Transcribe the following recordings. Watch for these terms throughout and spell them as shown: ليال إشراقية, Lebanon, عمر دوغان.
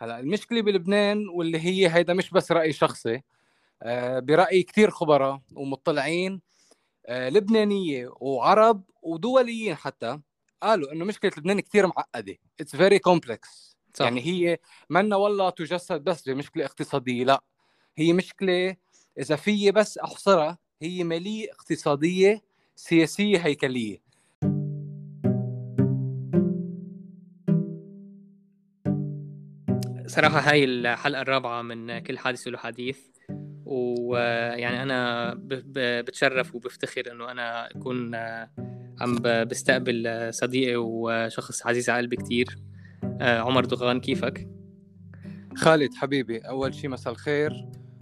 هلا المشكله بلبنان واللي هي هيدا مش بس راي شخصي، برايي كثير خبراء ومطلعين لبنانيه وعرب ودوليين حتى قالوا انه مشكله لبنان كثير معقده، اتس فيري كومبلكس. يعني هي منا والله تجسد بس بمشكله اقتصاديه، لا هي مشكله اذا في بس احصرها هي ماليه اقتصاديه سياسيه هيكليه. صراحة هاي الحلقة الرابعة من كل حادث وله حديث، ويعني أنا بتشرف وبفتخر أنه أنا أكون عم بستقبل صديقي وشخص عزيز على قلبي كتير، عمر دوغان. كيفك؟ خالد حبيبي، أول شيء مساء الخير،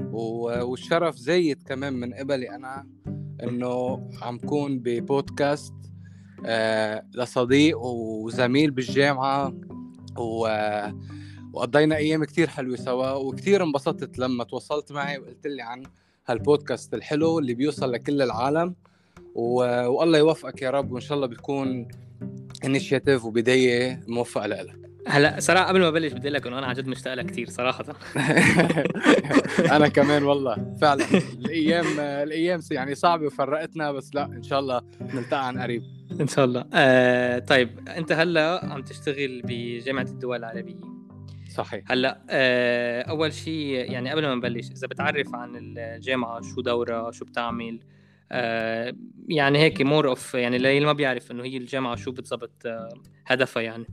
والشرف زايد كمان من قبلي أنا أنه عم كون ببودكاست لصديق وزميل بالجامعة، وقضينا أيام كتير حلوة سوا، وكتير انبسطت لما تواصلت معي وقلت لي عن هالبودكاست الحلو اللي بيوصل لكل العالم، والله يوفقك يا رب، وإن شاء الله بيكون إنيشياتيف وبداية موفقة لك. هلا صراحة قبل ما بلش بدي لك إنه أنا عجبت مشتاق لك كتير صراحة. أنا كمان والله فعلا الأيام يعني صعبة وفرقتنا، بس لا إن شاء الله نلتقى عن قريب إن شاء الله. طيب أنت هلا عم تشتغل بجامعة الدول العربية صحيح؟ هلا اول شيء يعني قبل ما نبلش اذا بتعرف عن الجامعه، شو دورها، شو بتعمل، يعني هيك مور اوف، يعني اللي ما بيعرف انه هي الجامعه شو بتضبط هدفها يعني.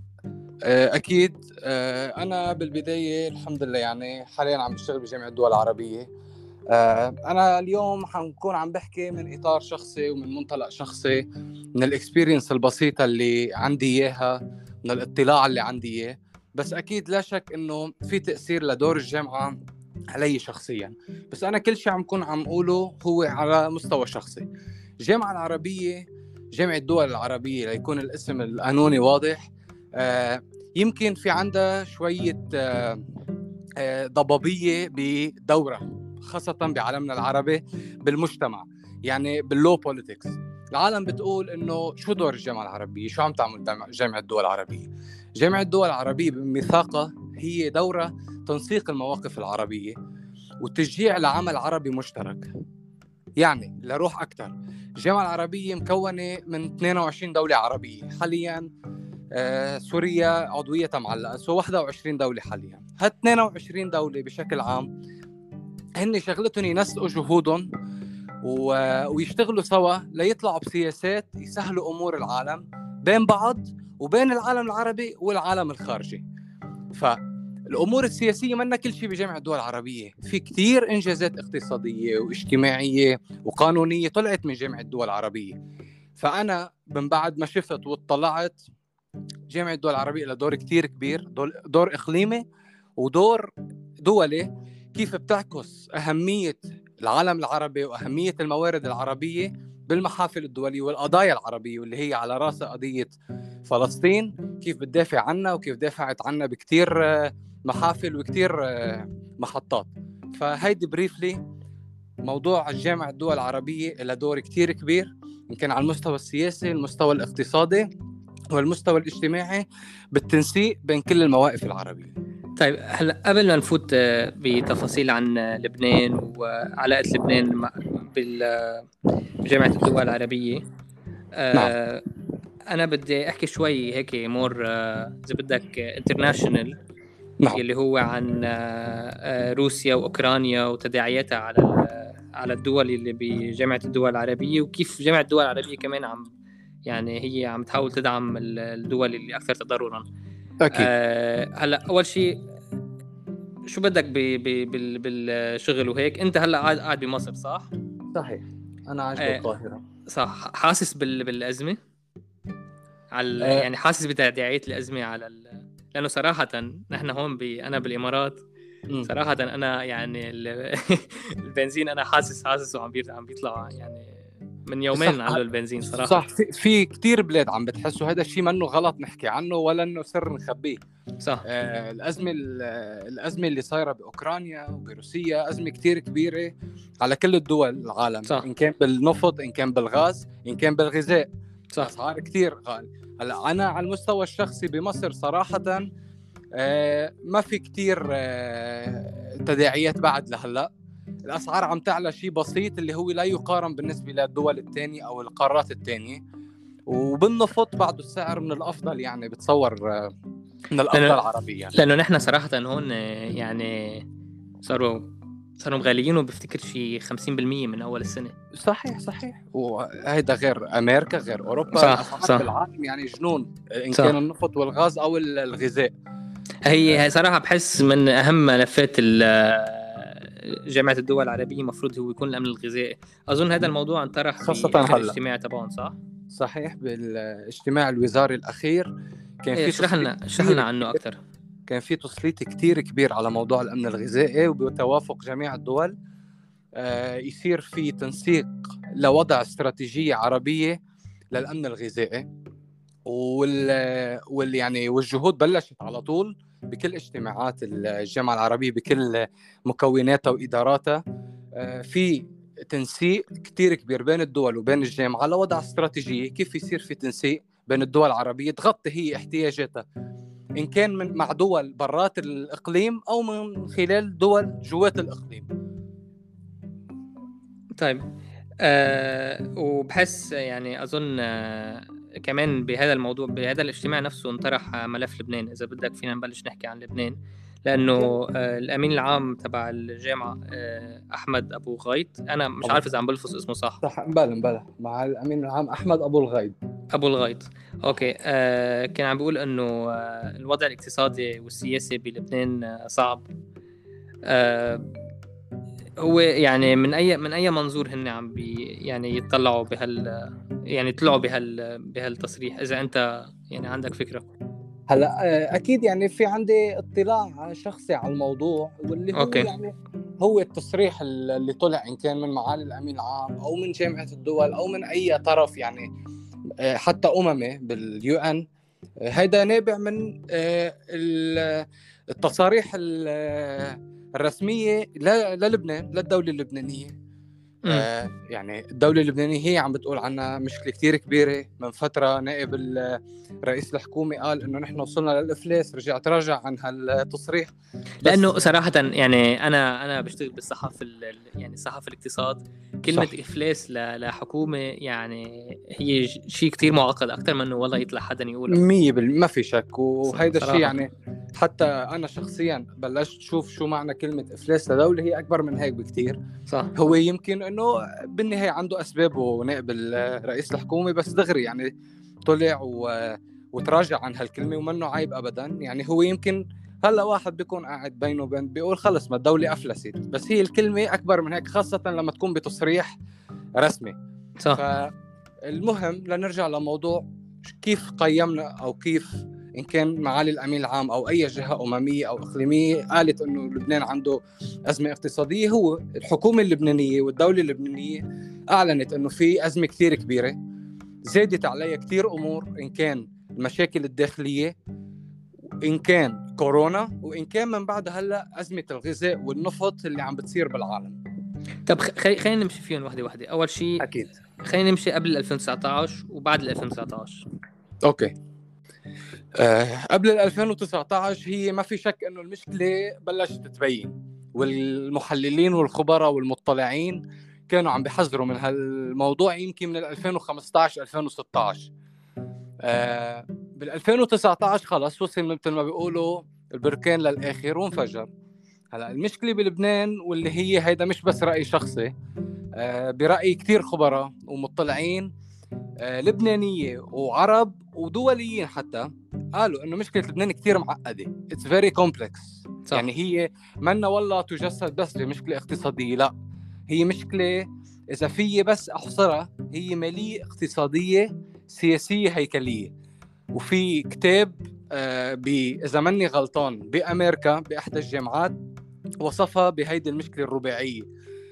اكيد. انا بالبدايه الحمد لله يعني حاليا عم بشتغل بجامعه الدول العربيه. انا اليوم حنكون عم بحكي من اطار شخصي ومن منطلق شخصي، من الاكسبيرينس البسيطه اللي عندي اياها، من الاطلاع اللي عندي اياه، بس أكيد لا شك إنه في تأثير لدور الجامعة علي شخصياً، بس أنا كل شيء عم كون عم أقوله هو على مستوى شخصي. الجامعة العربية، جامعة الدول العربية ليكون الاسم القانوني واضح، يمكن في عندها شوية ضبابية بدورة، خاصة بعالمنا العربي بالمجتمع، يعني باللو بوليتكس. العالم بتقول إنه شو دور الجامعة العربية، شو عم تعمل جامعة الدول العربية. جامعة الدول العربية بميثاقها هي دورة تنسيق المواقف العربية وتشجيع العمل عربي مشترك. يعني لروح أكتر، الجامعة العربية مكونة من 22 دولة عربية حالياً، سوريا عضوية معلقة، سو 21 دولة حالياً. هال 22 دولة بشكل عام هن شغلتهم ينسقوا جهودهم ويشتغلوا سوا ليطلعوا بسياسات يسهلوا أمور العالم بين بعض وبين العالم العربي والعالم الخارجي. فالأمور السياسية منا كل شيء بجامعة الدول العربية، في كتير إنجازات اقتصادية واجتماعية وقانونية طلعت من جامعة الدول العربية. فأنا من بعد ما شفت وطلعت، جامعة الدول العربية لها دور كتير كبير، دور إقليمي ودور دولي، كيف بتعكس أهمية العالم العربي وأهمية الموارد العربية بالمحافل الدولية والقضايا العربية، واللي هي على رأس قضية فلسطين، كيف بتدافع عنها وكيف دافعت عنها بكتير محافل وكتير محطات. فهيدي بريفلي موضوع الجامعة الدول العربية لها دور كتير كبير، يمكن على المستوى السياسي، المستوى الاقتصادي والمستوى الاجتماعي، بالتنسيق بين كل المواقف العربية. طيب هلا قبل ما نفوت بتفاصيل عن لبنان وعلاقة لبنان بالجامعة الدول العربية، أنا بدي أحكي شوي هيك مور إذا بدك انترناشنال، اللي هو عن روسيا وأوكرانيا وتداعياتها على الدول اللي بجامعة الدول العربية، وكيف جامعة الدول العربية كمان عم يعني هي عم تحاول تدعم الدول اللي أكثر تضرراً. أكيد. هلا أول شيء شو بدك بالشغل وهيك، أنت هلا قاعد بمصر صح؟ صحيح. أنا عايش بالقاهرة. صح. حاسس بالأزمة؟ على يعني حاسس بتداعيات الأزمة على لأنه صراحة نحن هون أنا بالإمارات صراحة أنا يعني البنزين أنا حاسس وعم بيطلع يعني من يومين على البنزين صراحة. صح، في كتير بلاد عم بتحسوا هذا الشيء، ما إنه غلط نحكي عنه ولا إنه سر نخبيه. صح. الأزمة اللي صايرة بأوكرانيا وبروسيا أزمة كتير كبيرة على كل الدول العالم. صح. إن كان بالنفط، إن كان بالغاز، إن كان بالغذاء، أسعار كتير غالي. هلا أنا على المستوى الشخصي بمصر صراحة ما في كتير تداعيات بعد لهلا. الأسعار عم تعلى شيء بسيط اللي هو لا يقارن بالنسبة للدول التانية أو القارات التانية، وبالنفط بعد السعر من الأفضل، يعني بتصور من الأفضل العربية يعني. لأنه نحن صراحة هون يعني صاروا غاليين، وبفتكر شيء 50% من أول السنة. صحيح، وهذا غير أمريكا غير أوروبا، صح. العالم يعني جنون إن كان النفط والغاز أو الغذاء. هي صراحة بحس من أهم ملفات جامعة الدول العربية مفروض هو يكون الأمن الغذائي. أظن هذا الموضوع انطرح في الاجتماع تبعهم، صحيح بالاجتماع الوزاري الأخير. كان في شرحنا عنه أكثر. كان في تسليط كتير كبير على موضوع الأمن الغذائي، وبتوافق جميع الدول يصير في تنسيق لوضع استراتيجية عربية للأمن الغذائي، والجهود بلشت على طول بكل اجتماعات الجامعة العربية بكل مكوناتها وإداراتها. في تنسيق كتير كبير بين الدول وبين الجامعة لوضع استراتيجية كيف يصير في تنسيق بين الدول العربية تغطي هي احتياجاتها، إن كان مع دول برات الإقليم أو من خلال دول جوات الإقليم. طيب وبحس يعني أظن كمان بهذا الموضوع بهذا الاجتماع نفسه انطرح ملف لبنان. إذا بدك فينا نبلش نحكي عن لبنان، لأنه الأمين العام تبع الجامعة أحمد أبو الغيط، أنا مش عارف إذا عم بلفظ اسمه صح. بلا مع الأمين العام أحمد أبو الغيط أوكي. كان عم بيقول أنه الوضع الاقتصادي والسياسي بلبنان صعب. هو يعني من أي منظور هن عم يعني يطلعوا بهال يعني طلعوا بهالتصريح، إذا أنت يعني عندك فكرة. هلا أكيد يعني في عندي اطلاع شخصي على الموضوع، واللي هو أوكي. يعني هو التصريح اللي طلع إن كان من معالي الأمين العام أو من جامعة الدول أو من أي طرف، يعني حتى بالUN، هيدا نابع من التصاريح الرسمية للبنان للدولة اللبنانية. يعني الدولة اللبنانية هي عم بتقول عنا مشكلة كتير كبيرة. من فترة نائب الرئيس الحكومي قال إنه نحن وصلنا للإفلاس، تراجع عن هالتصريح. لأنه صراحة يعني أنا بشتغل بالصحافة يعني صحافة الاقتصاد، كلمة صح. إفلاس لحكومة يعني هي شيء كتير معقد أكتر من إنه والله يطلع حدا يقوله 100%، ما في شك. وهيدا الشيء يعني حتى أنا شخصيا بلشت شوف شو معنى كلمة إفلاس لدولة، هي أكبر من هيك بكتير. صح. هو يمكن إنه بالنهاية عنده أسباب ونائب الرئيس الحكومي، بس دغري يعني طلع وتراجع عن هالكلمة، ومنه عيب أبدا. يعني هو يمكن هلا واحد بيكون قاعد بينه وبين بيقول خلص ما الدولة أفلست، بس هي الكلمة أكبر من هيك، خاصة لما تكون بتصريح رسمي. صح. فالمهم لنرجع لموضوع كيف قيمنا أو كيف إن كان معالي الأمين العام أو أي جهة أممية أو إقليمية قالت إنه لبنان عنده أزمة اقتصادية، هو الحكومة اللبنانية والدولة اللبنانية أعلنت إنه في أزمة كتير كبيرة، زادت عليها كتير أمور، إن كان المشاكل الداخلية، إن كان كورونا، وإن كان من بعد هلأ أزمة الغذاء والنفط اللي عم بتصير بالعالم. طب خلينا نمشي فيهم واحدة واحدة. أول شيء أكيد خلينا نمشي قبل 2019 وبعد 2019. أوكي. قبل 2019 هي ما في شك أنه المشكلة بلشت تبين، والمحللين والخبراء والمطلعين كانوا عم بيحذروا من هالموضوع يمكن من 2015-2016. بال 2019 خلص وصل مثل ما بيقولوا البركان للآخر وانفجر. هلا المشكلة بلبنان، واللي هي هيدا مش بس رأي شخصي، برأي كتير خبراء ومطلعين لبنانية وعرب ودوليين حتى، قالوا إنه مشكلة لبنان كتير معقدة. It's very complex. صح. يعني هي منا والله تجسد بس بمشكلة اقتصادية، لا هي مشكلة إذا في بس أحصرها هي مالية اقتصادية سياسية هيكلية. وفي كتاب إذا مني غلطان بأمريكا بإحدى الجامعات وصفها بهيدي المشكلة الرباعية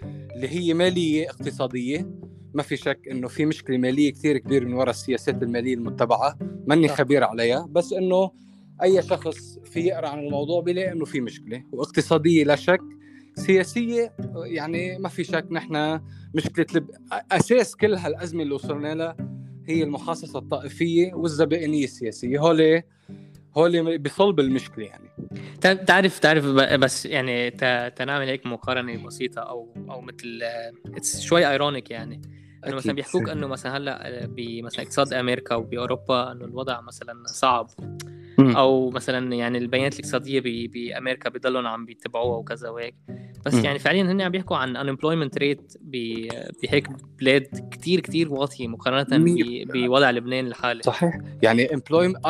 اللي هي مالية اقتصادية. ما في شك إنه في مشكلة مالية كتير كبير من وراء السياسات المالية المتبعة، مني خبير عليها، بس إنه أي شخص في يقرأ عن الموضوع بيلاقي إنه في مشكلة، واقتصادية لا شك، سياسية يعني ما في شك. نحن مشكلة أساس كل هالأزمة اللي وصلنا لها هي المحاصصة الطائفية والزبائنية السياسية، هولي بصلب المشكلة يعني. تعرف بس يعني تنعمل هيك مقارنة بسيطة أو مثل شوي ايرونيك يعني انه مثلا بيحكوك انه مثلا هلا بمثلا اقتصاد امريكا وباوروبا انه الوضع مثلا صعب او مثلا يعني البيانات الاقتصاديه بامريكا بيضلوا عم بيتبعوها وكذا وهيك بس يعني فعليا هن عم بيحكوا عن unemployment rate بهيك بلاد كتير كتير واطي مقارنه بوضع لبنان الحالي. صحيح يعني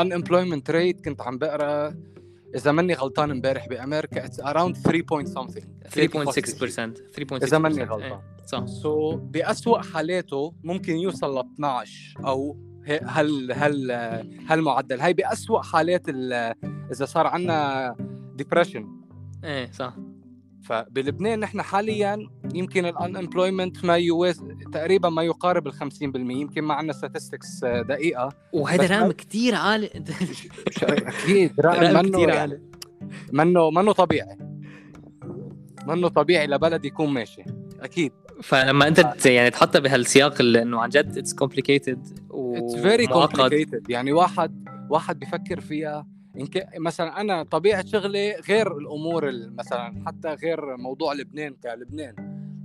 unemployment rate كنت عم بقرا اذا ماني غلطان امبارح بامريكا it's around 3.6% اذا ماني غلطان صح. سو بأسوأ حالاته ممكن يوصل ل 12 او هالمعدل هاي بأسوأ حالات اذا صار عندنا ديبرشن. ايه صح. فبلبنان نحن حاليا يمكن الانامبلويمنت ما يوازي تقريبا ما يقارب ال 50%، يمكن ما عندنا statistics دقيقه وهذا رقم كتير عالي. اكيد رقم كتير عالي منه طبيعي، منه طبيعي لبلد يكون ماشي اكيد. فلما انت يعني تحط بهالسياق انه عن جد اتس complicated ومعقد، يعني واحد بيفكر فيها مثلا انا طبيعه شغلي غير الامور مثلا حتى غير موضوع لبنان كلبنان،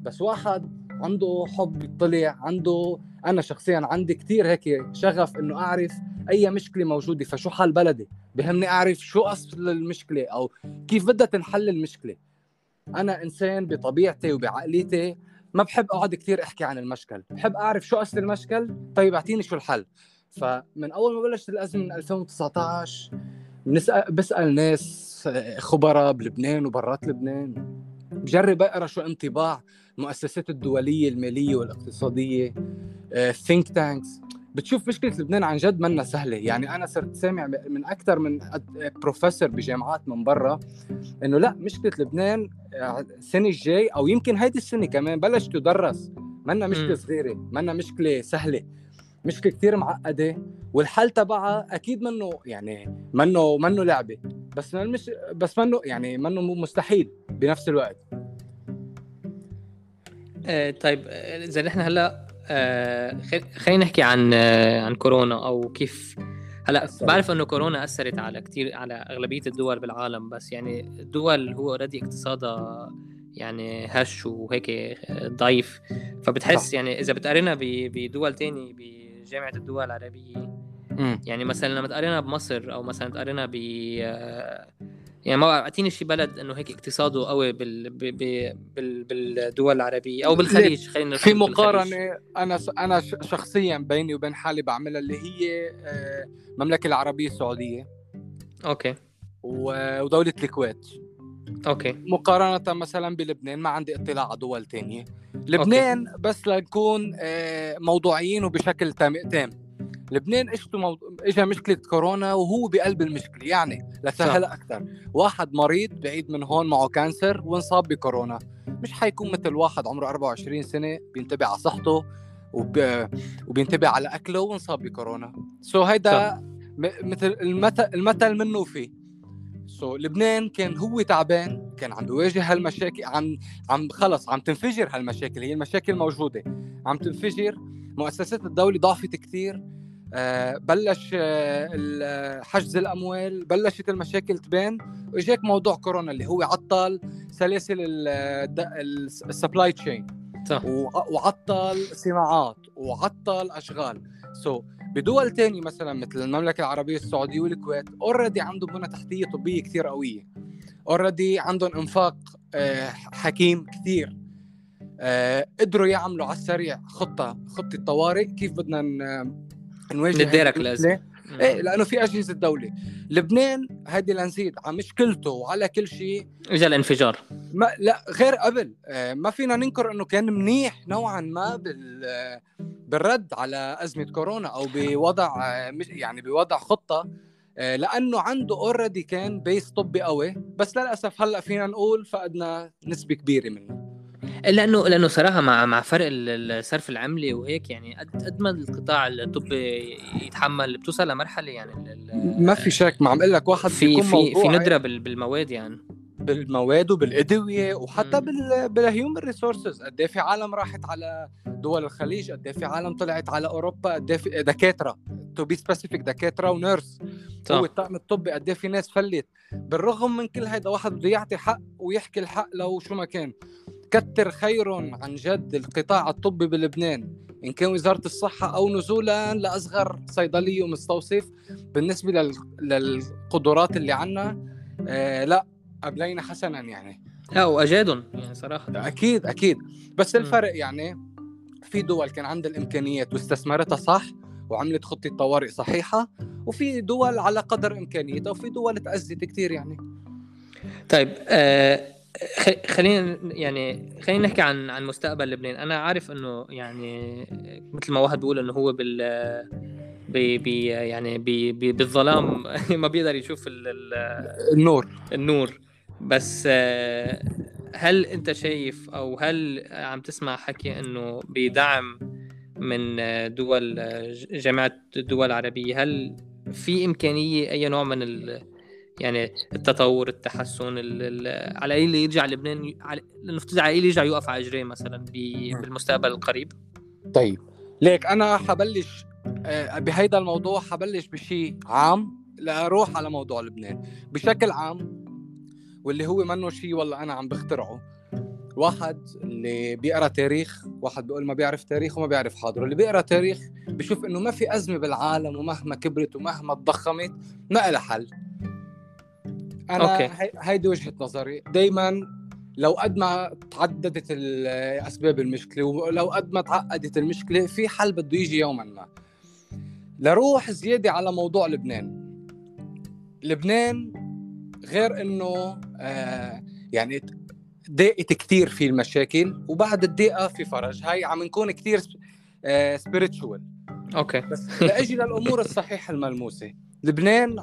بس واحد عنده حب يطلع، عنده انا شخصيا عندي كتير هيك شغف انه اعرف اي مشكله موجوده فشو حل بلدي، بهمني اعرف شو اصل المشكله او كيف بدها تنحل المشكله. انا انسان بطبيعتي وبعقليتي ما بحب اقعد كتير احكي عن المشكل، بحب اعرف شو اصل المشكل، طيب اعطيني شو الحل. فمن اول ما بلشت الازمه من 2019 بسأل ناس خبراء بلبنان وبرات لبنان، بجرب أقرأ شو انطباع المؤسسات الدولية المالية والاقتصادية think tanks. بتشوف مشكلة لبنان عن جد منا سهلة. يعني أنا صرت سامع من أكثر من بروفيسور بجامعات من برا إنه لا، مشكلة لبنان السنة الجاي أو يمكن هيدي السنة كمان بلش تدرس، منا مشكلة صغيرة، منا مشكلة سهلة، مشكلة كتير معقدة والحل تبعها أكيد منه يعني منه لعبة، بس منه يعني منه مستحيل بنفس الوقت. طيب إذا نحن هلا خلينا نحكي عن كورونا أو كيف هلا. بعرف إنه كورونا أثرت على كتير على أغلبية الدول بالعالم، بس يعني الدول هو أوريدي اقتصادها يعني هش وهيك ضعيف، فبتحس يعني إذا بتقارنها بدول تاني بجامعة الدول العربية يعني مثلا لما تقارنها بمصر أو مثلا تقارنها ب يعني ما أعطيني شي بلد إنه هيك اقتصاده قوي بالدول العربية أو بالخليج. خلينا في مقارنة أنا شخصيا بيني وبين حالي بعملها اللي هي المملكة العربية السعودية أوكي ودولة الكويت أوكي، مقارنة مثلا بلبنان ما عندي اطلاع على دول تانية. لبنان أوكي. بس لنكون موضوعيين وبشكل تام، لبنان إجا مشكلة كورونا وهو بقلب المشكلة، يعني لسهل أكثر. واحد مريض بعيد من هون معه كانسر وانصاب بكورونا، مش حيكون مثل واحد عمره 24 سنة بينتبه على صحته وبينتبه على أكله وانصاب بكورونا. هيدا مثل المثل منه فيه. لبنان كان هو تعبان، كان عم بيواجه هالمشاكل، عم خلص عم تنفجر هالمشاكل، هي المشاكل موجودة عم تنفجر، مؤسسات الدولة ضعفت كتير، بلش حجز الأموال، بلشت المشاكل تبان، وإجاك موضوع كورونا اللي هو عطل سلاسل السبلاي تشين وعطل صناعات وعطل أشغال. بدول تاني مثلا مثل المملكة العربية السعودية والكويت already عندهم بنى تحتية طبية كتير قوية، already عندهم انفاق حكيم كتير، قدروا يعملوا على السريع خطة طوارئ كيف بدنا نواجه نديرك لازم. إيه لأنه في أجهزة الدولة. لبنان هذه لنزيد على مشكلته وعلى كل شيء إجا الانفجار، ما لا غير قبل، ما فينا ننكر إنه كان منيح نوعا ما بالرد على أزمة كورونا أو بوضع يعني بوضع خطة، لأنه عنده أوردي كان بيس طبي قوي، بس للأسف هلأ فينا نقول فقدنا نسبة كبيرة منه، لأنه صراحة مع فرق الصرف العملي وهيك يعني قد ما القطاع الطبي يتحمل بتوصل لمرحلة يعني ما في شك. ما عم أقول لك واحد في ندرة بالمواد، يعني بالمواد وبالأدوية وحتى بالهيومن ريسورسز. قد في عالم راحت على دول الخليج، قد في عالم طلعت على أوروبا، قد في دكاترة to be specific دكاترة ونيرس هو الطعم الطبي قد ايه في ناس فلت. بالرغم من كل هيدا واحد بده يعطي حق ويحكي الحق لو شو ما كان. كتر خيرهم عن جد القطاع الطبي بلبنان إن كان وزارة الصحة أو نزولا لأصغر صيدلي ومستوصف. بالنسبة للقدرات اللي عنا لا قبلينا حسنا يعني. وأجادهم يعني صراحة أكيد أكيد. بس الفرق يعني في دول كان عندها الإمكانيات واستثمرتها صح وعملت خطة طوارئ صحيحة، وفي دول على قدر إمكانيتها، وفي دول تأزت كتير يعني. طيب خلينا نحكي عن مستقبل لبنان. أنا عارف إنه يعني مثل ما واحد بيقول إنه هو بالظلام ما بيقدر يشوف النور. بس هل أنت شايف أو هل عم تسمع حكي إنه بدعم من دول جامعة الدول العربية، هل في إمكانية أي نوع من يعني التطور، التحسن، على إيه اللي يرجع لبنان، لنفترض على إيه اللي يرجع يقف على إجريه مثلا بالمستقبل القريب؟ طيب ليك أنا حبلش بهيدا الموضوع، حبلش بشيء عام لأروح على موضوع لبنان بشكل عام، واللي هو منه شيء والله أنا عم بخترعه. واحد اللي بيقرأ تاريخ، واحد بيقول ما بيعرف تاريخ وما بيعرف حاضره. اللي بيقرأ تاريخ بيشوف إنه ما في أزمة بالعالم ومهما كبرت ومهما تضخمت ما إلها حل. أنا هيدي وجهة نظري دايماً. لو قد ما تعددت أسباب المشكلة ولو قد ما تعقدت المشكلة، في حل بده يجي يوماً ما. لروح زيادة على موضوع لبنان غير إنه يعني ضاقت كتير في المشاكل، وبعد الضيقة في فرج. هاي عم نكون كتير spiritual. بس لأجي للأمور الصحيحة الملموسة، لبنان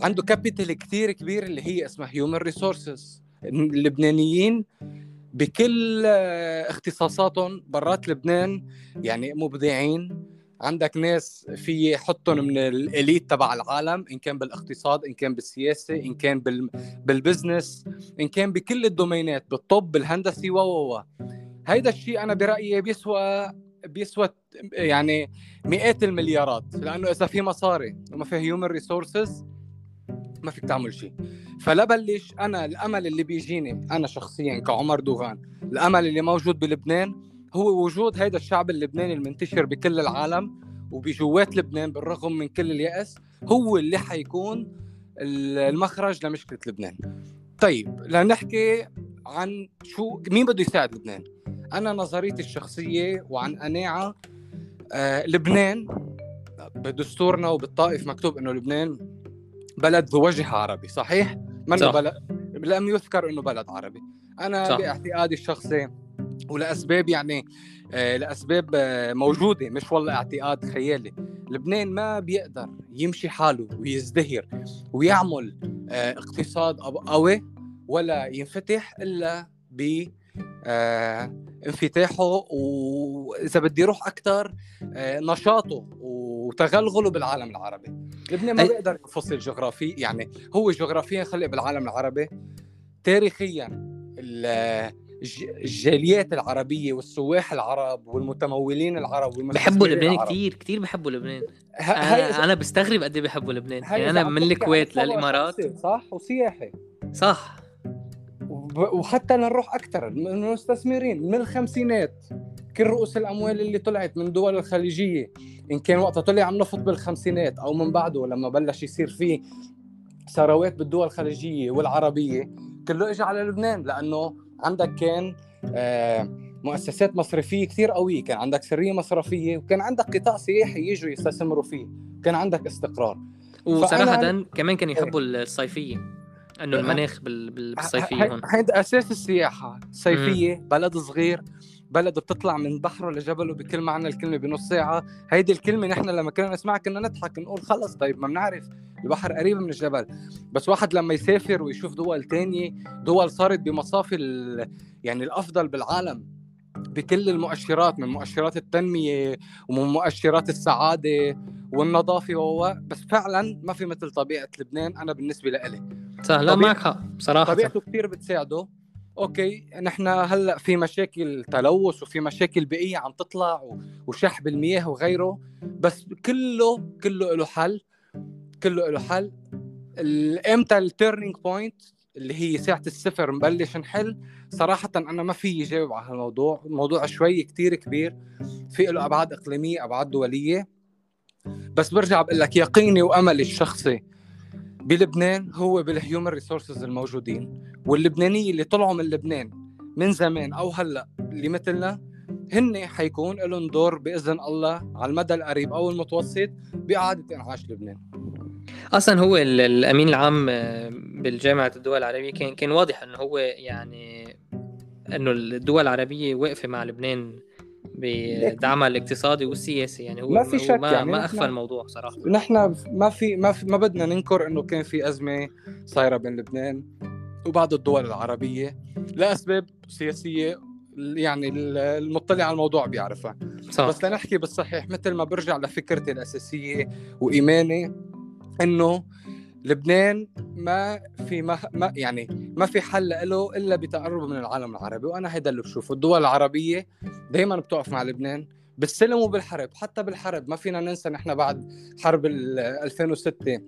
عنده كابيتال كتير كبير اللي هي اسمها human resources. اللبنانيين بكل اختصاصاتهم برات لبنان يعني مبدعين. عندك ناس في حطهم من الاليت تبع العالم، إن كان بالاقتصاد، إن كان بالسياسة، إن كان بالبزنس، إن كان بكل الدومينات، بالطب، بالهندسي و هيدا الشيء أنا برأيي بيسوى يعني مئات المليارات. لأنه إذا في مصاري وما في هيومن ريسورسز ما فيك تعمل شيء. فلا بلش أنا الأمل اللي بيجيني أنا شخصيا كعمر دوغان، الأمل اللي موجود بلبنان هو وجود هيدا الشعب اللبناني المنتشر بكل العالم وبجوات لبنان بالرغم من كل اليأس، هو اللي حيكون المخرج لمشكلة لبنان. طيب لنحكي عن مين بده يساعد لبنان. أنا نظريتي الشخصية وعن قناعة لبنان بدستورنا وبالطائف مكتوب إنه لبنان بلد ذو وجه عربي، صحيح؟ صح. بلد لم يذكر إنه بلد عربي. أنا صح. باعتقادي الشخصي ولأسباب يعني لأسباب موجودة، مش والله اعتقاد خيالي، لبنان ما بيقدر يمشي حاله ويزدهر ويعمل اقتصاد قوي ولا ينفتح إلا بانفتاحه، وإذا بدي يروح أكتر نشاطه وتغلغله بالعالم العربي. لبنان ما بيقدر ينفصل جغرافيا، يعني هو جغرافيا خلق بالعالم العربي. تاريخيا الجاليات العربية والسواح العرب والمتمولين العرب بحبوا لبنان كتير كتير، بحبوا لبنان. أنا بستغرب قد ايه بحبوا لبنان. يعني أنا من الكويت للإمارات صح، وسياحي صح، وحتى نروح أكتر من المستثمرين من الخمسينات، كل رؤوس الأموال اللي طلعت من دول الخليجية إن كان وقتها طلع عم نفط بالخمسينات أو من بعده لما بلش يصير فيه ثروات بالدول الخليجية والعربية، كله إجا على لبنان. لأنه عندك كان مؤسسات مصرفية كتير قوية، كان عندك سرية مصرفية، وكان عندك قطاع سياحي يجوا يستثمروا فيه، كان عندك استقرار. وصراحة كمان كانوا يحبوا الصيفية، أنه المناخ بالصيفية هون عند أساس السياحة صيفية. بلد صغير، بلد بتطلع من بحره لجبله بكل معنى الكلمة بنص ساعة. هيدي الكلمة نحن لما كنا نسمعها كنا نضحك نقول خلص طيب ما بنعرف البحر قريب من الجبل. بس واحد لما يسافر ويشوف دول تانية، دول صارت بمصافي يعني الأفضل بالعالم بكل المؤشرات، من مؤشرات التنمية ومن مؤشرات السعادة والنظافة بس فعلا ما في مثل طبيعة لبنان. أنا بالنسبة لألي سهلا معك حق بصراحة، طبيعته كتير بتساعده. نحن هلأ في مشاكل تلوث وفي مشاكل بيئية عم تطلع وشحب المياه وغيره، بس كله له حل. كله له حل. امتى التيرنينج بوينت اللي هي ساعة الصفر نبلش نحل؟ صراحة أنا ما في جواب على هالموضوع، موضوع شوي كتير كبير، في له أبعاد إقليمية أبعاد دولية، بس برجع بقول لك يقيني وأملي الشخصي بلبنان هو بالهيومن ريسورسز الموجودين، واللبنانيين اللي طلعوا من لبنان من زمان أو هلأ اللي مثلنا هن حيكون لهم دور بإذن الله على المدى القريب أو المتوسط بإعادة إنعاش لبنان. أصلا هو الأمين العام بالجامعة الدول العربية كان واضح أنه هو يعني أنه الدول العربية واقفة مع لبنان بدعمها الاقتصادي والسياسي، يعني هو ما في شك، يعني ما أخفى الموضوع صراحة. نحن ما بدنا ننكر أنه كان في أزمة صايرة بين لبنان وبعض الدول العربية لأسباب سياسية، يعني المطلع على الموضوع بيعرفها صح. بس لنحكي بالصحيح، مثل ما برجع لفكرتي الأساسية وإيماني إنه لبنان ما يعني ما في حل له إلا بتقرب من العالم العربي، وأنا هيدا اللي بشوفه. الدول العربية دايما بتقف مع لبنان بالسلم وبالحرب، حتى بالحرب ما فينا ننسى نحن بعد حرب 2006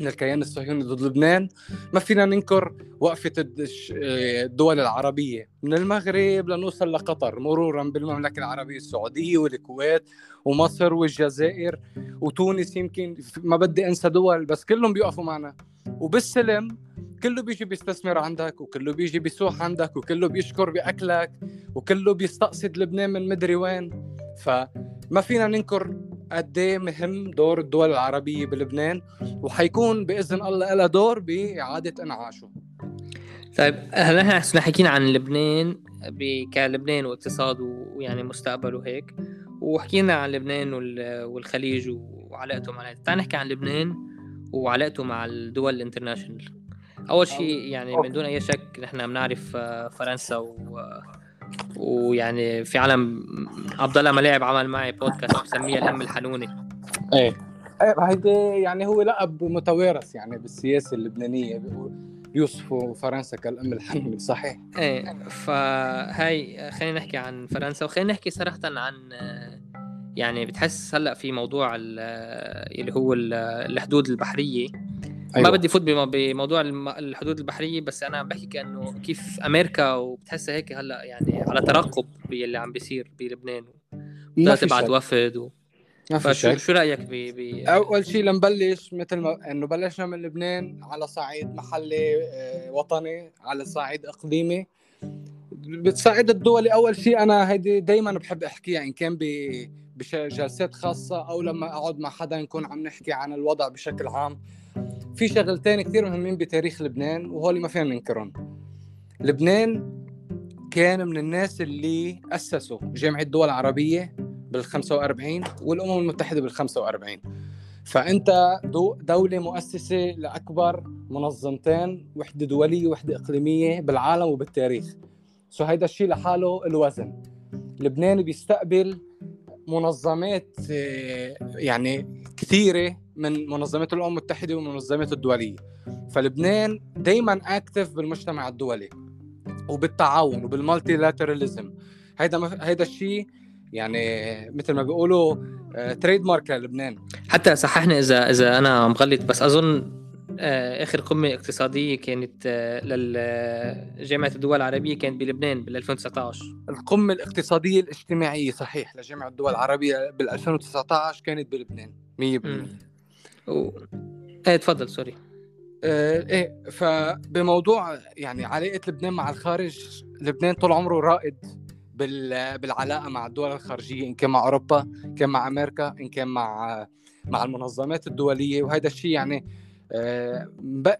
من الكيان الصهيوني ضد لبنان ما فينا ننكر وقفة الدول العربية من المغرب لنوصل لقطر، مرورا بالمملكة العربية السعودية والكويت ومصر والجزائر وتونس، يمكن ما بدي أنسى دول، بس كلهم بيقفوا معنا. وبالسلم كله بيجي بيستثمر عندك، وكله بيجي بيسوح عندك، وكله بيشكر بأكلك، وكله بيستقصد لبنان من مدري وين. فما فينا ننكر قد ايه مهم دور الدول العربية بلبنان، وحيكون بإذن الله لها دور بإعادة إنعاشه. طيب هلا احنا حكينا عن لبنان كلبنان واقتصاده ويعني مستقبله هيك، وحكينا عن لبنان والخليج وعلاقته مع الخليج. تعال نحكي عن لبنان وعلاقته مع الدول الانترناشنال. اول شيء يعني من دون اي شك نحن بنعرف فرنسا ويعني في عالم عبد الله ملاعب عمل معي بودكاست بسميه الام الحنونه. ايه هيدي يعني هو لقب متوارث يعني بالسياسه اللبنانيه، بيوصفوا فرنسا كالام الحنونه صحيح. ايه فهي خلينا نحكي عن فرنسا، وخلينا نحكي صراحه عن يعني بتحس هلا في موضوع اللي هو الحدود البحريه. أيوة. ما بدي فوت بموضوع الحدود البحرية، بس أنا بحكي كأنه كيف أمريكا وبتحسها هيك هلأ يعني على ترقب اللي عم بيصير بلبنان وبتبعت وفد شو رأيك أول شيء لنبلش مثل ما أنه بلشنا من لبنان على صعيد محلي وطني، على صعيد إقليمي بتصعيد الدولي. أول شيء أنا هيدي دايما بحب أحكيها، إن كان بجلسات خاصة أو لما أقعد مع حدا نكون عم نحكي عن الوضع بشكل عام، في شغلتين كتير مهمين بتاريخ لبنان وهولي ما فينا ننكرهم. لبنان كان من الناس اللي أسسوا جامعة الدول العربية بال45 والأمم المتحدة بال45، فأنت دولة مؤسسة لأكبر منظمتين، وحدة دولية وحدة إقليمية بالعالم وبالتاريخ، سو هيدا الشيء لحاله الوزن. لبنان بيستقبل منظمات يعني كثيرة من منظمات الأمم المتحدة ومنظمات الدولية، فلبنان دايماً أكتف بالمجتمع الدولي وبالتعاون وبالمالتيلاتراليزم. هيدا الشيء يعني مثل ما بيقولوا تريد مارك للبنان. حتى صححني إذا أنا عم غلط، بس أظن آخر قمة اقتصادية كانت لجامعة الدول العربية كانت بلبنان بال2019. القمة الاقتصادية الاجتماعية صحيح لجامعة الدول العربية بال2019 كانت بلبنان 100%. تفضل سوري. فبموضوع يعني علاقة لبنان مع الخارج، لبنان طول عمره رائد بالعلاقة مع الدول الخارجية، إن كان مع أوروبا كان مع أمريكا إن كان مع المنظمات الدولية. وهذا الشيء يعني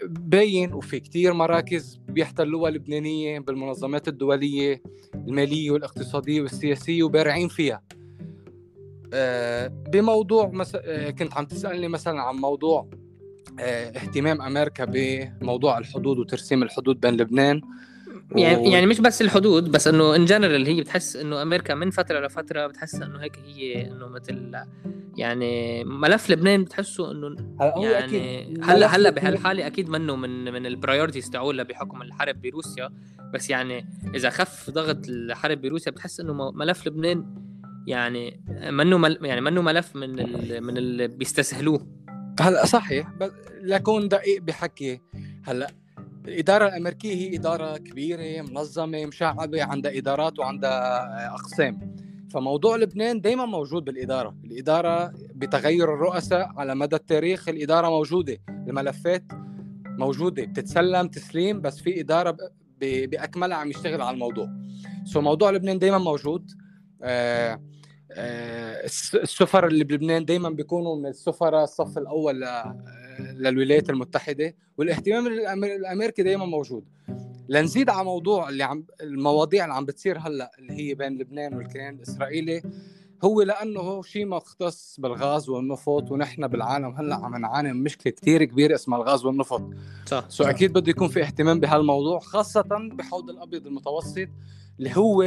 باين، وفي كتير مراكز بيحتلوها لبنانية بالمنظمات الدولية المالية والاقتصادية والسياسية وبارعين فيها. بموضوع كنت عم تسألني مثلا عن موضوع اهتمام أمريكا بموضوع الحدود وترسيم الحدود بين لبنان يعني مش بس الحدود، بس انه ان جنرال هي بتحس انه امريكا من فتره لفتره بتحس انه هيك هي انه مثل يعني ملف لبنان بتحسه انه يعني هلا بهالحاله اكيد منه من البرايورتيز تاعولها بحكم الحرب بروسيا، بس يعني اذا خف ضغط الحرب بروسيا بتحس انه ملف لبنان يعني منه ملف من اللي بيستسهلوه هلا صحيح، بس لكون دقيق بحكي، هلا الإدارة الأمريكية هي إدارة كبيرة منظمة مشعبة، عندها إدارات وعندها أقسام. فموضوع لبنان دايما موجود بالإدارة، الإدارة بتغير الرؤساء على مدى التاريخ، الإدارة موجودة، الملفات موجودة بتتسلم تسليم، بس في إدارة بأكملها عم يشتغل على الموضوع. سو موضوع لبنان دايما موجود. السفر اللي بلبنان دايما بيكونوا من السفراء الصف الأول للولايات المتحدة، والاهتمام الأمريكي دايما موجود. لنزيد على موضوع المواضيع اللي عم بتصير هلأ اللي هي بين لبنان والكيان الإسرائيلي، هو لأنه شيء مختص بالغاز والنفط، ونحن بالعالم هلأ عم نعاني من مشكلة كتير كبيرة اسمها الغاز والنفط. سو أكيد بده يكون في اهتمام بهالموضوع، خاصة بحوض الأبيض المتوسط اللي هو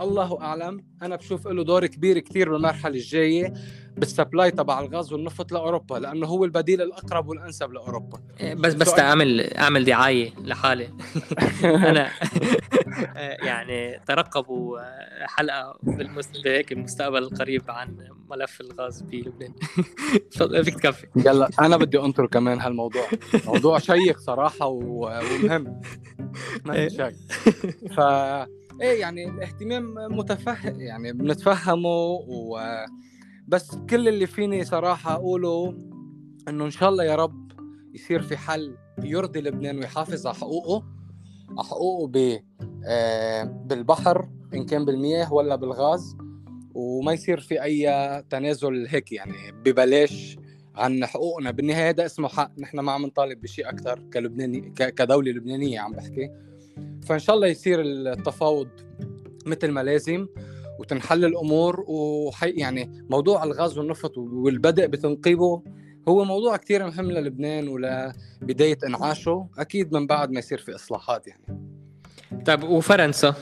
الله أعلم، أنا بشوف له دور كبير كتير بالمرحلة الجاية بالسبلاي تبع الغاز والنفط لأوروبا، لأنه هو البديل الأقرب والأنسب لأوروبا. بس أعمل دعاية لحالي أنا يعني ترقبوا حلقة في المستقبل القريب عن ملف الغاز بلبنان. فيك تكفي، يلا أنا بدي أنطر كمان هالموضوع، موضوع شيق صراحة ومهم. ف ايه يعني الاهتمام متفهم، يعني بنتفهمه بس كل اللي فيني صراحة أقوله إنه إن شاء الله يا رب يصير في حل يرضي لبنان ويحافظ على حقوقه بالبحر إن كان بالمياه ولا بالغاز، وما يصير في أي تنازل هيك يعني ببلاش عن حقوقنا. بالنهاية ده اسمه حق، نحن ما عم نطالب بشيء أكثر كلبناني، كدولة لبنانية عم بحكي. فإن شاء الله يصير التفاوض مثل ما لازم وتنحل الأمور. يعني موضوع الغاز والنفط والبدء بتنقيبه هو موضوع كتير مهم للبنان ولبداية إنعاشه، أكيد من بعد ما يصير في إصلاحات يعني. طيب وفرنسا؟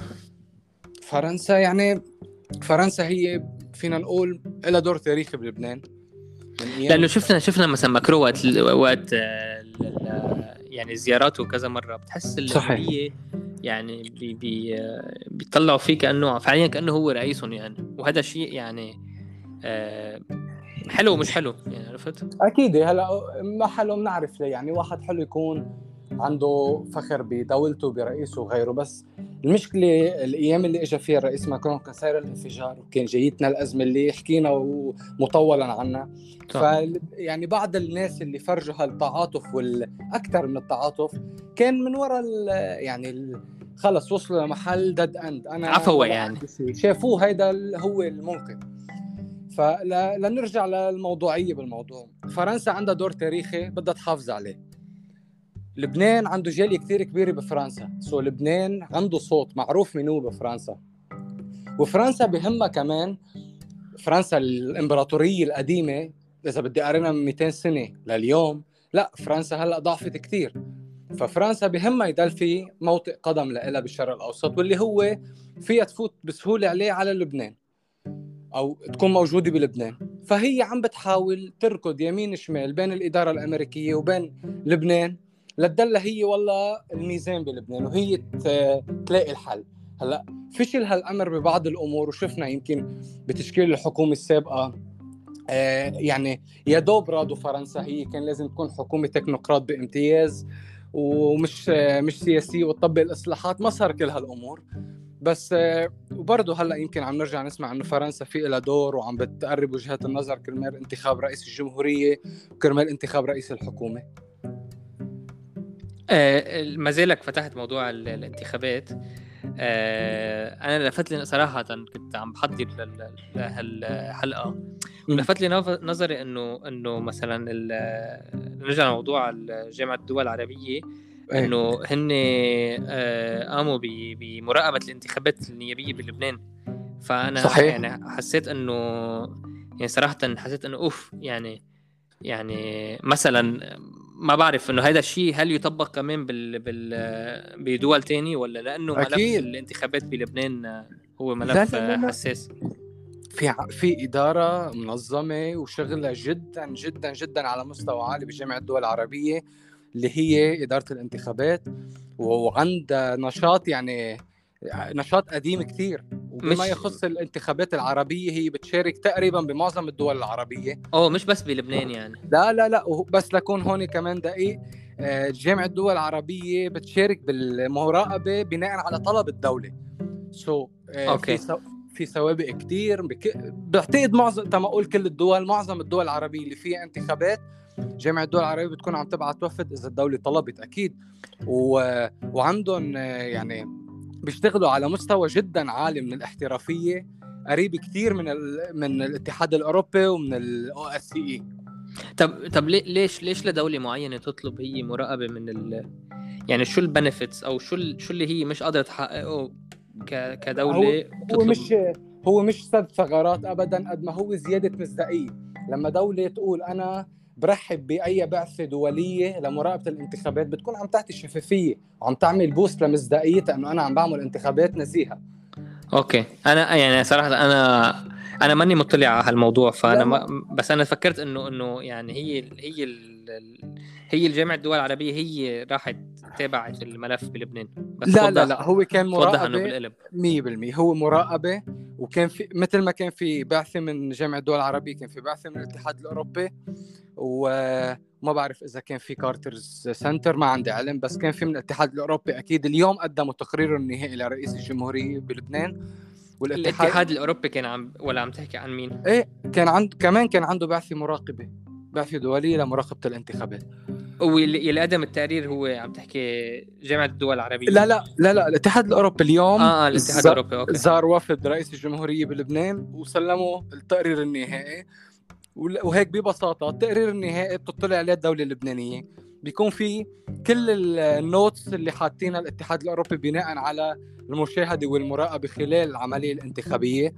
فرنسا هي فينا نقول لها دور تاريخي بلبنان، لأنه شفنا مثلا ماكرو وقت يعني زياراته كذا مرة، بتحس اللبنانية يعني بيطلعوا فيه كأنه فعليا كأنه هو رئيسهم يعني، وهذا شيء يعني حلو ومش حلو يعني، عرفت؟ أكيد. هلا ما حلو بنعرف ليه، يعني واحد حلو يكون عنده فخر بدولته برئيسه وغيره، بس المشكلة الأيام اللي إجا فيها الرئيس ماكرون كان سير الانفجار، وكان جايتنا الأزمة اللي حكينا ومطولا عنها. يعني بعض الناس اللي فرجها التعاطف والأكثر من التعاطف كان من وراء خلص وصلوا لمحل ديد أند، أنا عفوا يعني شافوه هيدا هو المنقذ. فلنرجع للموضوعية بالموضوع. فرنسا عندها دور تاريخي بدها تحافظ عليه، لبنان عنده جالية كتير كبيرة بفرنسا، سو لبنان عنده صوت معروف منه بفرنسا، وفرنسا بهمها كمان. فرنسا الإمبراطورية القديمة إذا بدي أقارنها من 200 سنة لليوم، لا فرنسا هلأ ضعفت كتير، ففرنسا بهمها يضل في موطئ قدم لها بالشرق الأوسط واللي هو فيها تفوت بسهولة عليه على لبنان أو تكون موجودة بلبنان. فهي عم بتحاول تركض يمين شمال بين الإدارة الأمريكية وبين لبنان لتدلها هي والله الميزان بلبنان وهي تلاقي الحل. هلا فشل هالامر ببعض الامور، وشفنا يمكن بتشكيل الحكومه السابقه يعني يا دوب رادوا فرنسا، هي كان لازم تكون حكومه تكنوقراط بامتياز ومش مش سياسيه وتطبق الاصلاحات، ما صار كل هالامور. بس وبرضه هلا يمكن عم نرجع نسمع انه فرنسا في لها دور وعم بتقرب وجهات النظر كرمال انتخاب رئيس الجمهوريه وكرمال انتخاب رئيس الحكومه. ما زالك فتحت موضوع الانتخابات، أنا لفت لي صراحة كنت عم بحضر لهالحلقة ولفت لي نظري إنه مثلا نرجع لموضوع جامعة الدول العربية، إنه هن قاموا بمراقبة الانتخابات النيابية بلبنان. فأنا صحيح. يعني حسيت إنه يعني صراحة حسيت إنه أوف يعني مثلا ما بعرف انه هذا الشيء هل يطبق كمان بدول تاني ولا، لانه ملف الانتخابات بلبنان هو ملف حساس. في اداره منظمه وشغله جدا جدا جدا على مستوى عالي بجامعه الدول العربيه اللي هي اداره الانتخابات، وعندها نشاط قديم كتير وبما يخص الانتخابات العربية هي بتشارك تقريبا بمعظم الدول العربية، مش بس بلبنان يعني. لا بس لكون هون كمان دقيق، جامعة الدول العربية بتشارك بالمراقبة بناء على طلب الدولة. في سوابق كتير بعتقد معظم الدول العربية اللي فيها انتخابات جامعة الدول العربية بتكون عم تبعت وفد إذا الدولة طلبت أكيد، وعندهم يعني بيشتغلوا على مستوى جدا عالي من الاحترافية، قريب كتير من الاتحاد الأوروبي ومن ال OSCE. طب ليش لدولة معينة تطلب هي مراقبة من يعني شو البنفيتس أو شو اللي هي مش قادرة تحققه كدولة؟ هو مش سد ثغرات أبدا، قد ما هو زيادة مصداقية. لما دولة تقول أنا برحب بأي بعثة دولية لمراقبة الانتخابات، بتكون عم تعطي شفافية وعم تعمل بوست لمصداقيتها أنه أنا عم بعمل انتخابات نزيهة. أوكي، أنا يعني صراحة أنا ماني مطلع على هالموضوع، فأنا بس أنا فكرت إنه يعني هي الجامعة الدول العربية هي راحت تابعت الملف بلبنان. بس لا هو كان مراقبة 100%، هو مراقبة، وكان في مثل ما كان في بعثة من جامعة الدول العربية كان في بعثة من الاتحاد الأوروبي، وما بعرف إذا كان في كارترز سنتر، ما عندي علم، بس كان في من الاتحاد الأوروبي أكيد. اليوم قدموا تقريره النهائي لرئيس الجمهورية بلبنان. الاتحاد الأوروبي كان عم تحكي عن مين؟ إيه، كان عنده بعثة مراقبة، بعثة دولية لمراقبة الانتخابات. واللي قدم التقرير هو عم تحكي جامعة الدول العربية؟ لا الاتحاد الأوروبي اليوم الاتحاد الأوروبي. أوكي. زار وفد رئيس الجمهورية بلبنان وسلموا التقرير النهائي، وهيك ببساطة التقرير النهائي بتطلع عليه الدولة اللبنانية، بيكون فيه كل النوتس اللي حاطينها الاتحاد الأوروبي بناء على المشاهدة والمراقبة خلال العملية الانتخابية.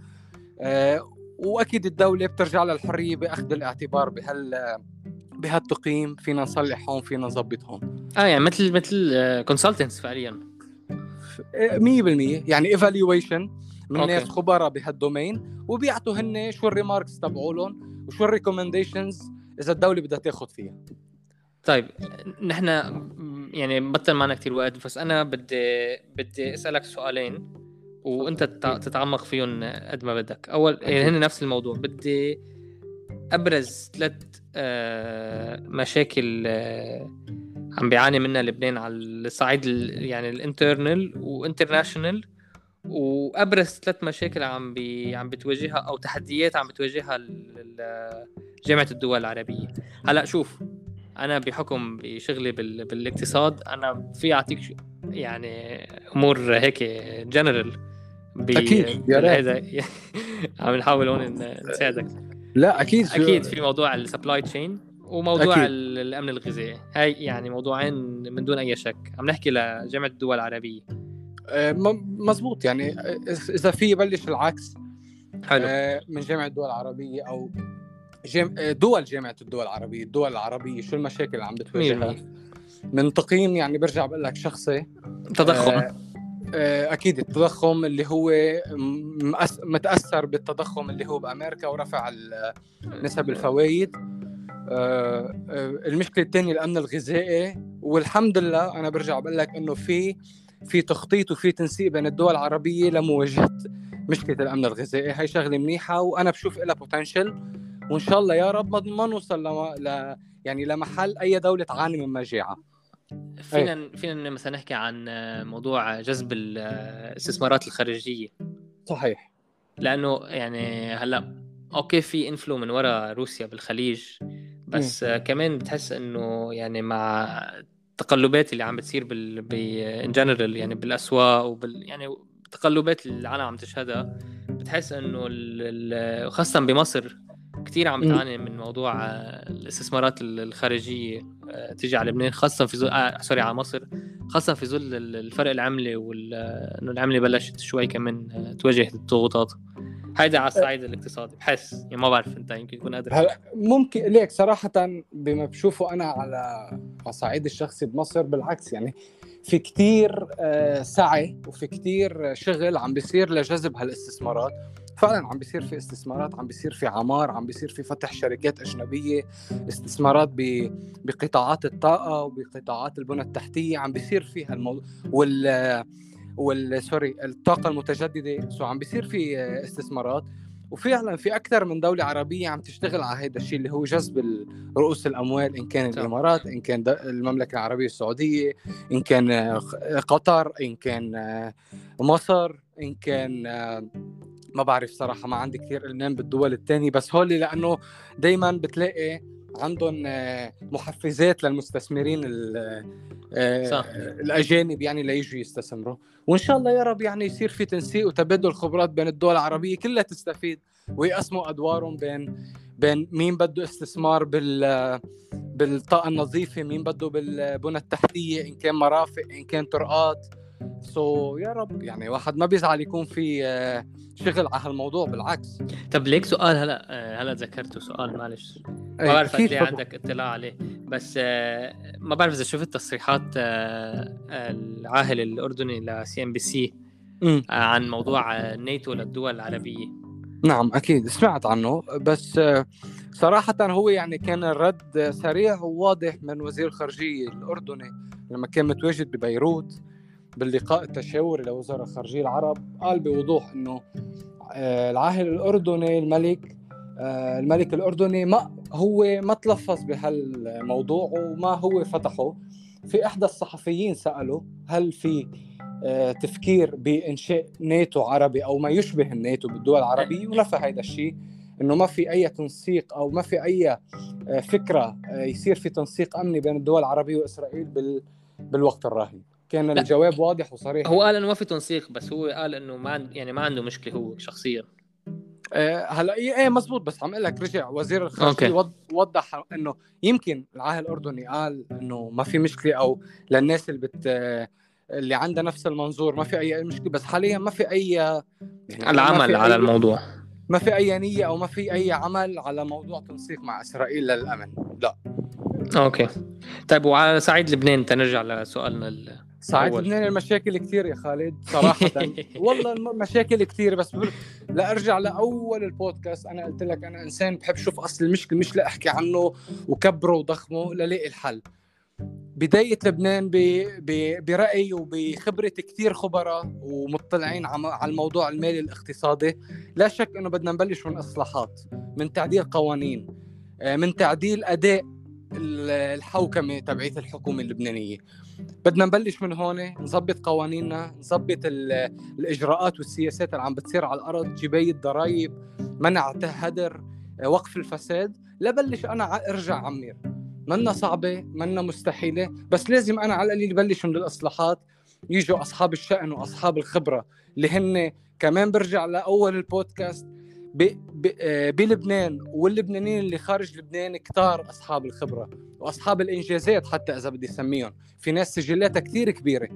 وأكيد الدولة بترجع للحرية بأخذ الاعتبار بهالتقييم، فينا نصلحهم، فينا نظبطهم. يعني مثل كونسلتنس فعليا 100%، يعني evaluation من ناس خبراء بهالدومين، وبيعطوا هن شو الريماركس تبعولهم وشو الريكومنديشنز إذا الدولة بدها تاخذ فيها. طيب، نحن يعني بطل معنا كتير وقت، بس أنا بدي أسألك سؤالين وأنت تتعمق فيهم قد ما بدك. أول يعني هن نفس الموضوع، بدي أبرز 3 مشاكل عم بيعاني منها لبنان على الصعيد يعني الانترنال وانترناشنال، وأبرز 3 مشاكل عم بتواجهها أو تحديات عم بتواجهها جامعة الدول العربية. هلأ شوف، أنا بحكم بشغلي بالاقتصاد أنا في أعطيك يعني أمور هيك جنرال أكيد هذا عم نحاول هون نساعدك. لا أكيد في موضوع السبلاي تشين وموضوع أكيد الأمن الغذائي، هاي يعني موضوعين من دون أي شك عم نحكي لجامعة الدول العربية. مزبوط، يعني إذا في يبلش العكس حلو من جامعة الدول العربية أو دول جامعة الدول العربية. الدول العربية شو المشاكل اللي عم بتواجهها؟ من تقييم يعني برجع بقول لك شخصي، تضخم. أكيد التضخم اللي هو متأثر بالتضخم اللي هو بأمريكا ورفع نسب الفوائد. المشكلة الثانية الأمن الغذائي، والحمد لله أنا برجع بقول لك إنه في تخطيط وفي تنسيق بين الدول العربية لمواجهة مشكلة الأمن الغذائي. هاي شغلة منيحة وأنا بشوف لها بوتنشل، وإن شاء الله يا رب ما نوصل يعني لمحل أي دولة تعاني من مجاعة. فينا مثلا نحكي عن موضوع جذب الاستثمارات الخارجية. صحيح، لأنه يعني هلا أوكي في إنفلو من وراء روسيا بالخليج، بس كمان بتحس إنه يعني مع التقلبات اللي عم بتصير بالجنرال يعني بالأسواق يعني تقلبات العالم عم تشهدها، بتحس إنه خاصة بمصر كتير عم بتعاني من موضوع الاستثمارات الخارجية تيجي على لبنان، خاصة في على مصر، خاصة في ظل الفرق العملي إنه العملة بلشت شوي كمان تواجه الضغوطات. هيدا على الصعيد الاقتصادي بحس، يعني ما بعرف أنت يمكن تكون قادر. ممكن ليك صراحة بما بشوفه أنا على صعيد الشخصي بمصر بالعكس، يعني في كتير سعي وفي كتير شغل عم بيصير لجذب هالاستثمارات. فعلا عم بيصير في استثمارات، عم بيصير في عمار، عم بيصير في فتح شركات أجنبية، استثمارات بقطاعات الطاقة وبقطاعات البنى التحتية عم بيصير فيها الموضوع، والسوري الطاقه المتجدده، سو عم بيصير في استثمارات، وفعلا في اكثر من دوله عربيه عم تشتغل على هذا الشيء اللي هو جذب رؤوس الاموال، ان كان الامارات، ان كان المملكه العربيه السعوديه، ان كان قطر، ان كان مصر، ان كان ما بعرف صراحه، ما عندي كثير علم بالدول الثانيه، بس هول لانه دائما بتلاقي عندهم محفزات للمستثمرين الأجانب يعني ليجوا يستثمروا. وإن شاء الله يا رب يعني يصير في تنسيق وتبادل خبرات بين الدول العربية كلها تستفيد ويقسموا أدوارهم بين مين بده استثمار بالطاقة النظيفة، مين بده بالبنى التحتية، إن كان مرافق، إن كان طرقات. يا رب يعني واحد ما بيزعل يكون في شغل على هالموضوع، بالعكس. طب ليك سؤال، هلا ذكرته سؤال، معلش ما بعرف ليه عندك اطلاع عليه، بس ما بعرف اذا شفت تصريحات العاهل الاردني لسي ام بي سي عن موضوع ناتو للدول العربيه. نعم اكيد سمعت عنه، بس صراحه هو يعني كان الرد سريع وواضح من وزير الخارجيه الاردني لما كان متواجد ببيروت باللقاء التشاوري لوزراء الخارجيه العرب. قال بوضوح انه العاهل الاردني الملك الاردني ما تلفظ بهالموضوع وما هو فتحه. في احدى الصحفيين ساله هل في تفكير بانشاء ناتو عربي او ما يشبه الناتو بالدول العربيه، ونفى هذا الشيء، انه ما في اي تنسيق او ما في اي فكره يصير في تنسيق امني بين الدول العربيه واسرائيل بالوقت الراهن. كان الجواب واضح وصريح. هو قال انه ما في تنسيق، بس هو قال انه ما عنده مشكله هو شخصيا. هلا ايه مزبوط، بس عم اقول لك رجع وزير الخارجيه وضح انه يمكن العاهل الاردني قال انه ما في مشكله، او للناس اللي عندها نفس المنظور ما في اي مشكله، بس حاليا ما في اي يعني العمل على الموضوع، ما في اي نيه او ما في اي عمل على موضوع تنسيق مع اسرائيل للامن. لا اوكي طيب. وعلى صعيد لبنان تنرجع لسؤالنا صعيد لبنان المشاكل كتير يا خالد صراحة. والله المشاكل كتير، بس لأرجع لأول البودكاست أنا قلت لك أنا إنسان بحب شوف أصل المشكلة، مش لأحكي عنه وكبره وضخمه، للاقي الحل. بداية لبنان برأيي وبخبرة كتير خبراء ومطلعين على الموضوع المالي الاقتصادي، لا شك أنه بدنا نبلش من إصلاحات، من تعديل قوانين، من تعديل أداء الحوكمة تبعية الحكومة اللبنانية. بدنا نبلش من هون، نظبط قوانيننا، نظبط الإجراءات والسياسات اللي عم بتصير على الأرض، جباية ضرائب، منع هدر، وقف الفساد. لبلش أنا أرجع عمير، منا صعبة منا مستحيلة، بس لازم أنا على القليل بلش من الإصلاحات. يجوا أصحاب الشأن وأصحاب الخبرة اللي هن كمان برجع لأول البودكاست بلبنان، واللبنانيين اللي خارج لبنان كتار أصحاب الخبرة وأصحاب الإنجازات، حتى إذا بدي سميهم في ناس سجلاتها كتير كبيرة.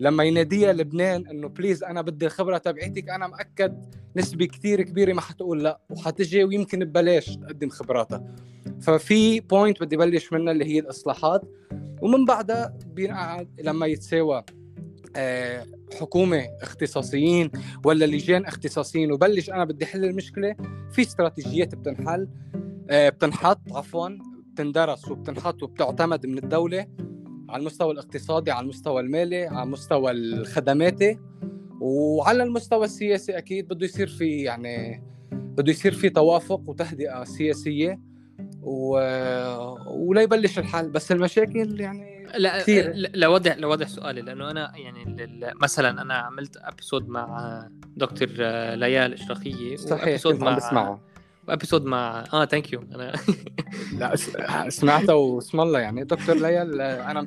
لما يناديها لبنان أنه بليز أنا بدي الخبرة تبعيتك، أنا مأكد نسبة كتير كبيرة ما حتقول لا، وحتجي ويمكن ببلاش تقدم خبراتها. ففي بوينت بدي بلش منها اللي هي الإصلاحات، ومن بعدها بنقعد لما يتساوى حكومة اختصاصيين ولا لجان اختصاصيين، وبلش أنا بدي حل المشكلة. في استراتيجيات بتندرس وبتنحط وبتعتمد من الدولة على المستوى الاقتصادي، على المستوى المالي، على المستوى الخدماتي، وعلى المستوى السياسي أكيد بده يصير في توافق وتهدئة سياسية ولا يبلش الحل. بس المشاكل يعني لوضح سؤالي، لأنه أنا يعني مثلا أنا عملت أبيسود مع دكتور ليال إشراقية، وأبيسود مع ثانك يو أنا لا سمعته واسم الله يعني دكتور ليال، أنا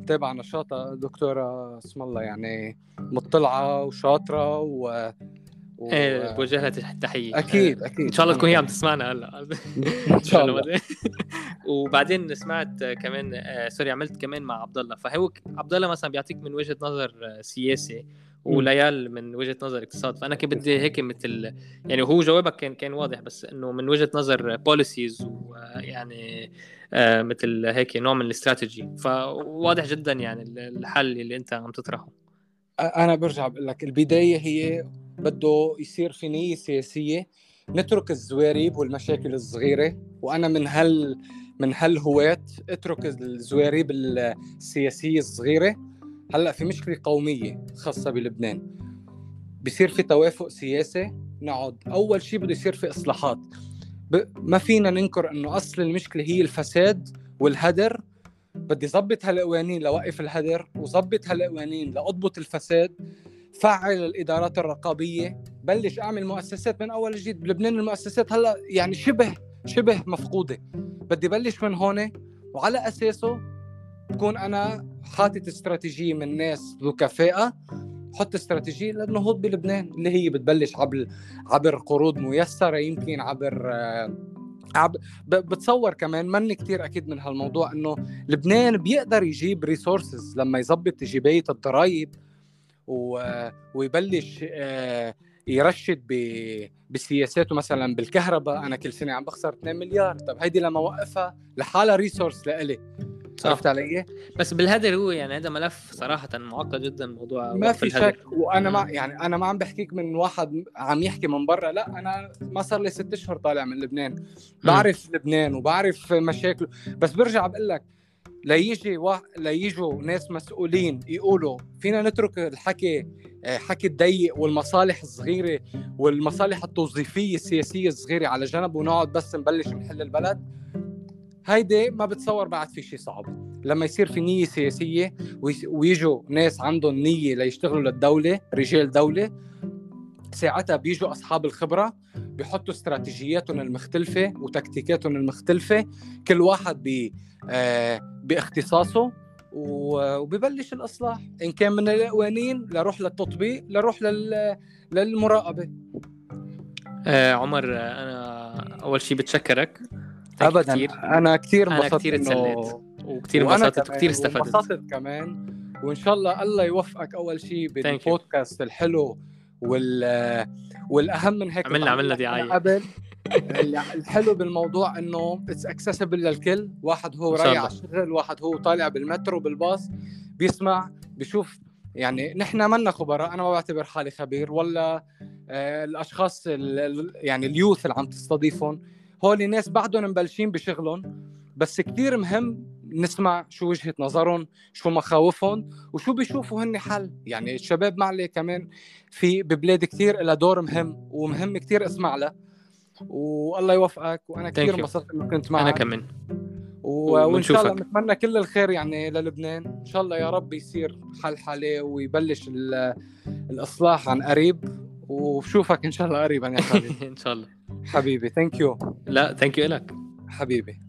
متابع نشاطها، دكتورة اسم الله يعني مطلعة وشاطرة بوجهها تحية. أكيد إن شاء الله تكون هي عم تسمعنا هلا إن شاء الله. وبعدين سمعت كمان عملت كمان مع عبد الله، فهو عبد الله مثلا بيعطيك من وجهة نظر سياسي، وليال من وجهة نظر اقتصاد، فأنا كنت بدي هيك مثل يعني هو جوابك كان واضح، بس إنه من وجهة نظر بوليسيز ويعني مثل هيك نوع من الاستراتيجي، فواضح جدا يعني الحل اللي أنت عم تطرحه. أنا برجع بقول لك البداية هي بده يصير في نية سياسية، نترك الزواريب والمشاكل الصغيرة، وأنا من هالهوات اترك الزواريب السياسية الصغيرة هلأ في مشكلة قومية خاصة بلبنان. بيصير في توافق سياسي، نقعد أول شيء بده يصير في إصلاحات. ما فينا ننكر أنه أصل المشكلة هي الفساد والهدر. بدي ضبط هالقوانين لوقف الهدر، وضبط هالقوانين لأضبط الفساد. فعل الإدارات الرقابية، بلش أعمل مؤسسات من أول جديد. بلبنان المؤسسات هلأ يعني شبه مفقودة. بدي بلش من هون، وعلى أساسه بكون أنا حاطت استراتيجية من ناس ذو كفاءة، حط استراتيجية للنهوض بلبنان اللي هي بتبلش عبر قروض ميسرة، يمكن عبر بتصور كمان من كتير أكيد من هالموضوع أنه لبنان بيقدر يجيب ريسورسز لما يزبط جيبية الضرائب ويبلش يرشد بسياساته مثلا بالكهرباء. أنا كل سنة عم بخسر 2 مليار، طب هيدي لما وقفها لحالة ريسورس لألي. عرفت علي؟ بس بالهدر هو يعني هذا ملف صراحة معقد جدا، موضوع ما في شك. وأنا أنا ما عم بحكيك من واحد عم يحكي من برا، لا أنا ما صار لي 6 أشهر طالع من لبنان، بعرف لبنان وبعرف مشاكله. بس برجع بقول لك ليجوا ناس مسؤولين يقولوا فينا نترك الحكي الضيق والمصالح الصغيرة والمصالح التوظيفية السياسية الصغيرة على جنب، ونقعد بس نبلش نحل البلد. هيدي ما بتصور بعد في شيء صعب لما يصير في نية سياسية ويجوا ناس عندهم نية ليشتغلوا للدولة، رجال دولة. ساعتها بيجوا أصحاب الخبرة، بيحطوا استراتيجياتهم المختلفة وتكتيكاتهم المختلفة، كل واحد باختصاصه، وبيبلش الإصلاح إن كان من القوانين لروح للتطبيق لروح للمراقبة. عمر، أنا أول شيء بتشكرك أبداً كتير. أنا كتير انبسطت وكتير انبسطت وكتير استفدت كمان، وإن شاء الله يوفقك أول شيء بالبودكاست الحلو والأهم من هيك عملنا دعاية قبل. الحلو بالموضوع إنه it's accessible للكل، واحد هو رايح على الشغل، واحد هو طالع بالمترو بالباص بيسمع بيشوف. يعني نحن منا خبراء، أنا ما بعتبر حالي خبير ولا الأشخاص يعني اليوث اللي عم تستضيفهم هولي ناس بعدهم مبلشين بشغلهم، بس كتير مهم نسمع شو وجهة نظرهم، شو مخاوفهم، وشو بيشوفوا هن حل. يعني الشباب معلي كمان في ببلاد كتير إلى دور مهم، ومهم كتير اسمع له. والله يوفقك، وأنا كتير انبسطت إنه كنت معك. أنا كمان، وإن شاء الله نتمنى كل الخير يعني للبنان. إن شاء الله يا رب يصير حل حالي ويبلش الإصلاح عن قريب، وشوفك إن شاء الله قريبا يا خالد. إن شاء الله حبيبي. ثانك يو. لا ثانك يو لك حبيبي.